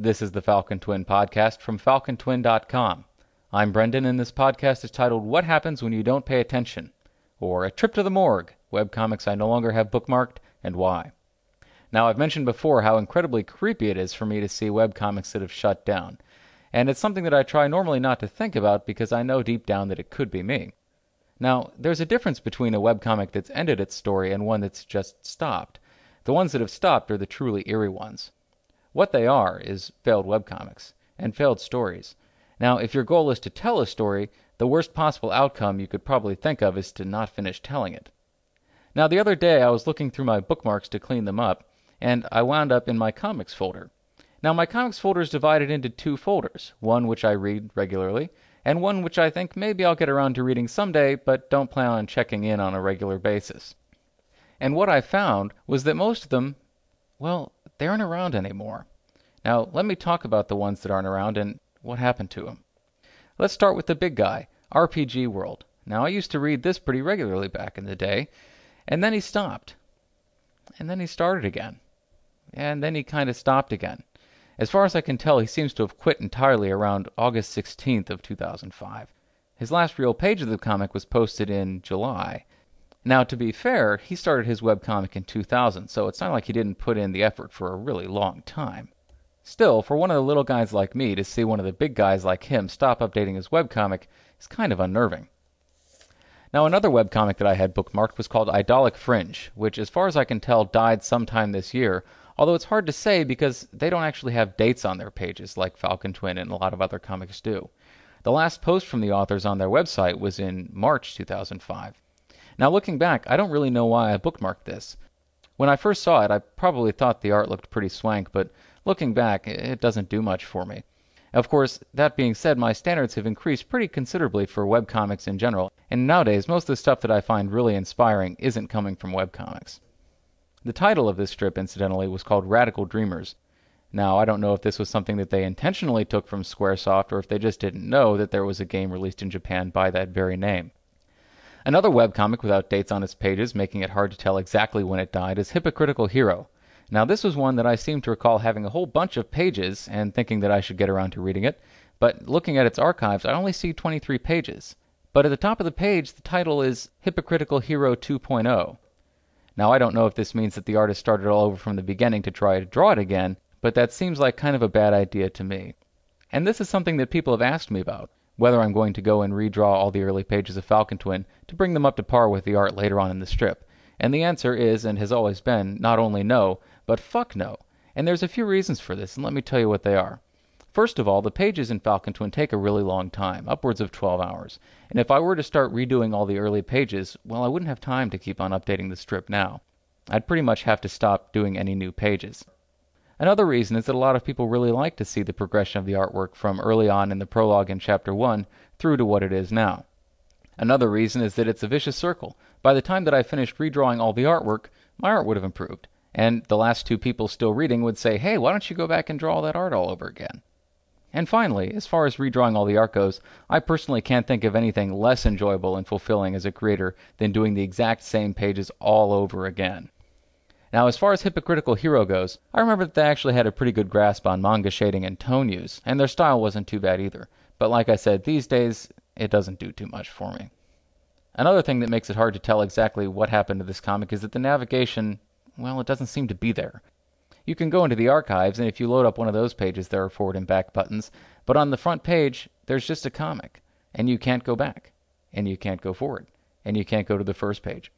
This is the Falcon Twin podcast from falcontwin.com. I'm Brendan, and this podcast is titled What Happens When You Don't Pay Attention, or A Trip to the Morgue, webcomics I no longer have bookmarked and why. Now, I've mentioned before how incredibly creepy it is for me to see webcomics that have shut down, and it's something that I try normally not to think about because I know deep down that it could be me. Now, there's a difference between a webcomic that's ended its story and one that's just stopped. The ones that have stopped are the truly eerie ones. What they are is failed webcomics and failed stories. Now, if your goal is to tell a story, the worst possible outcome you could probably think of is to not finish telling it. Now, the other day I was looking through my bookmarks to clean them up, and I wound up in my comics folder. Now, my comics folder is divided into two folders, one which I read regularly, and one which I think maybe I'll get around to reading someday, but don't plan on checking in on a regular basis. And what I found was that most of them, well, they aren't around anymore. Now, let me talk about the ones that aren't around and what happened to them. Let's start with the big guy, RPG World. Now, I used to read this pretty regularly back in the day, and then he stopped. And then he started again. And then he kind of stopped again. As far as I can tell, he seems to have quit entirely around August 16th of 2005. His last real page of the comic was posted in July. Now, to be fair, he started his webcomic in 2000, so it's not like he didn't put in the effort for a really long time. Still, for one of the little guys like me to see one of the big guys like him stop updating his webcomic is kind of unnerving. Now, another webcomic that I had bookmarked was called Eidolic Fringe, which, as far as I can tell, died sometime this year, although it's hard to say because they don't actually have dates on their pages like Falcon Twin and a lot of other comics do. The last post from the authors on their website was in March 2005. Now, looking back, I don't really know why I bookmarked this. When I first saw it, I probably thought the art looked pretty swank, but looking back, it doesn't do much for me. Of course, that being said, my standards have increased pretty considerably for webcomics in general, and nowadays, most of the stuff that I find really inspiring isn't coming from webcomics. The title of this strip, incidentally, was called Radical Dreamers. Now, I don't know if this was something that they intentionally took from Squaresoft, or if they just didn't know that there was a game released in Japan by that very name. Another webcomic without dates on its pages, making it hard to tell exactly when it died, is Hypocritical Hero. Now, this was one that I seem to recall having a whole bunch of pages and thinking that I should get around to reading it, but looking at its archives, I only see 23 pages. But at the top of the page, the title is Hypocritical Hero 2.0. Now, I don't know if this means that the artist started all over from the beginning to try to draw it again, but that seems like kind of a bad idea to me. And this is something that people have asked me about, whether I'm going to go and redraw all the early pages of Falcon Twin to bring them up to par with the art later on in the strip. And the answer is, and has always been, not only no, but fuck no. And there's a few reasons for this, and let me tell you what they are. First of all, the pages in Falcon Twin take a really long time, upwards of 12 hours. And if I were to start redoing all the early pages, well, I wouldn't have time to keep on updating the strip now. I'd pretty much have to stop doing any new pages. Another reason is that a lot of people really like to see the progression of the artwork from early on in the prologue in Chapter 1 through to what it is now. Another reason is that it's a vicious circle. By the time that I finished redrawing all the artwork, my art would have improved, and the last two people still reading would say, hey, why don't you go back and draw all that art all over again? And finally, as far as redrawing all the art goes, I personally can't think of anything less enjoyable and fulfilling as a creator than doing the exact same pages all over again. Now, as far as Hypocritical Hero goes, I remember that they actually had a pretty good grasp on manga shading and tone use, and their style wasn't too bad either. But like I said, these days, it doesn't do too much for me. Another thing that makes it hard to tell exactly what happened to this comic is that the navigation, well, it doesn't seem to be there. You can go into the archives, and if you load up one of those pages, there are forward and back buttons, but on the front page, there's just a comic, and you can't go back, and you can't go forward, and you can't go to the first page.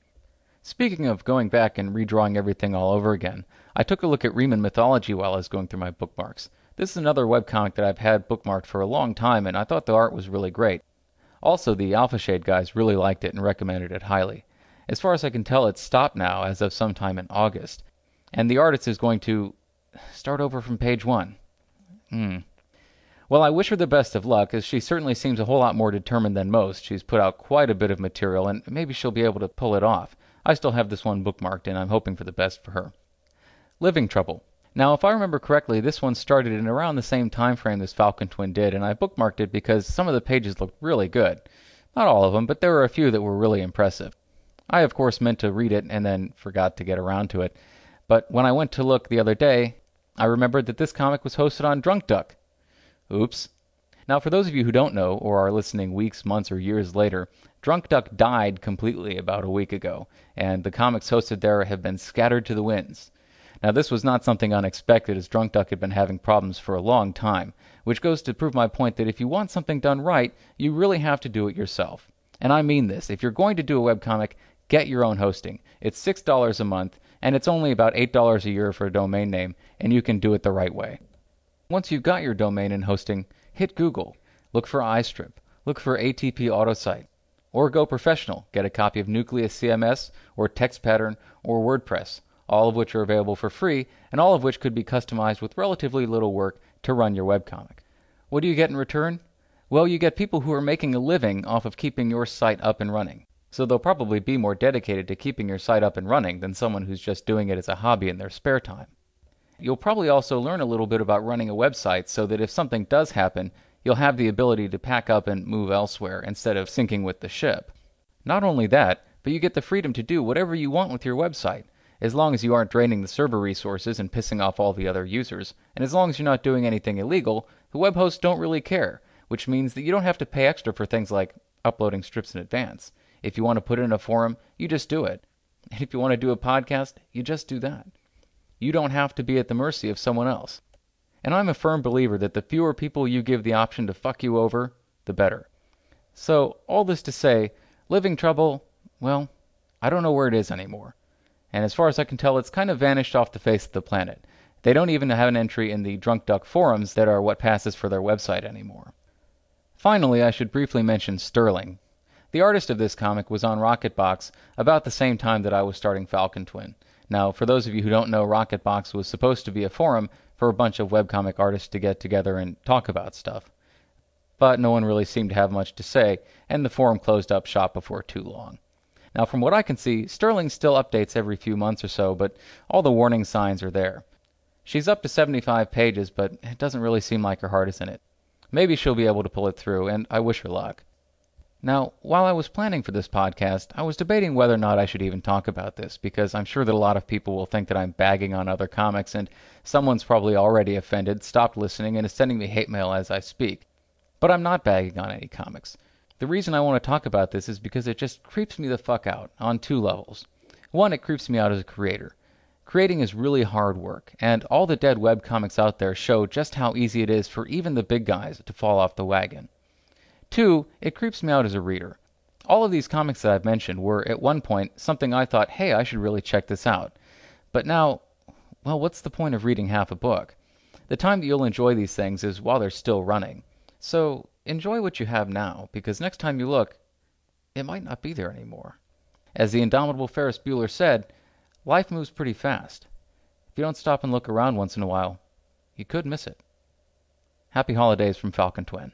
Speaking of going back and redrawing everything all over again, I took a look at Riemann Mythology while I was going through my bookmarks. This is another webcomic that I've had bookmarked for a long time, and I thought the art was really great. Also, the Alpha Shade guys really liked it and recommended it highly. As far as I can tell, it's stopped now as of sometime in August, and the artist is going to start over from page one. Well, I wish her the best of luck, as she certainly seems a whole lot more determined than most. She's put out quite a bit of material, and maybe she'll be able to pull it off. I still have this one bookmarked, and I'm hoping for the best for her. Living Trouble. Now, if I remember correctly, this one started in around the same time frame as Falcon Twin did, and I bookmarked it because some of the pages looked really good. Not all of them, but there were a few that were really impressive. I, of course, meant to read it and then forgot to get around to it, but when I went to look the other day, I remembered that this comic was hosted on Drunk Duck. Oops. Now, for those of you who don't know or are listening weeks, months, or years later, Drunk Duck died completely about a week ago, and the comics hosted there have been scattered to the winds. Now, this was not something unexpected, as Drunk Duck had been having problems for a long time, which goes to prove my point that if you want something done right, you really have to do it yourself. And I mean this. If you're going to do a webcomic, get your own hosting. It's $6 a month, and it's only about $8 a year for a domain name, and you can do it the right way. Once you've got your domain and hosting, hit Google, look for iStrip, look for ATP Autosite, or go professional, get a copy of Nucleus CMS, or Text Pattern, or WordPress, all of which are available for free, and all of which could be customized with relatively little work to run your webcomic. What do you get in return? Well, you get people who are making a living off of keeping your site up and running. So they'll probably be more dedicated to keeping your site up and running than someone who's just doing it as a hobby in their spare time. You'll probably also learn a little bit about running a website so that if something does happen, you'll have the ability to pack up and move elsewhere instead of sinking with the ship. Not only that, but you get the freedom to do whatever you want with your website, as long as you aren't draining the server resources and pissing off all the other users, and as long as you're not doing anything illegal, the web hosts don't really care, which means that you don't have to pay extra for things like uploading strips in advance. If you want to put in a forum, you just do it. And if you want to do a podcast, you just do that. You don't have to be at the mercy of someone else. And I'm a firm believer that the fewer people you give the option to fuck you over, the better. So, all this to say, Living Trouble, well, I don't know where it is anymore. And as far as I can tell, it's kind of vanished off the face of the planet. They don't even have an entry in the Drunk Duck forums that are what passes for their website anymore. Finally, I should briefly mention Sterling. The artist of this comic was on Rocketbox about the same time that I was starting Falcon Twin. Now, for those of you who don't know, Rocketbox was supposed to be a forum for a bunch of webcomic artists to get together and talk about stuff. But no one really seemed to have much to say, and the forum closed up shop before too long. Now, from what I can see, Sterling still updates every few months or so, but all the warning signs are there. She's up to 75 pages, but it doesn't really seem like her heart is in it. Maybe she'll be able to pull it through, and I wish her luck. Now, while I was planning for this podcast, I was debating whether or not I should even talk about this, because I'm sure that a lot of people will think that I'm bagging on other comics, and someone's probably already offended, stopped listening, and is sending me hate mail as I speak. But I'm not bagging on any comics. The reason I want to talk about this is because it just creeps me the fuck out on two levels. One, it creeps me out as a creator. Creating is really hard work, and all the dead webcomics out there show just how easy it is for even the big guys to fall off the wagon. Two, it creeps me out as a reader. All of these comics that I've mentioned were, at one point, something I thought, hey, I should really check this out. But now, well, what's the point of reading half a book? The time that you'll enjoy these things is while they're still running. So, enjoy what you have now, because next time you look, it might not be there anymore. As the indomitable Ferris Bueller said, life moves pretty fast. If you don't stop and look around once in a while, you could miss it. Happy holidays from Falcon Twin.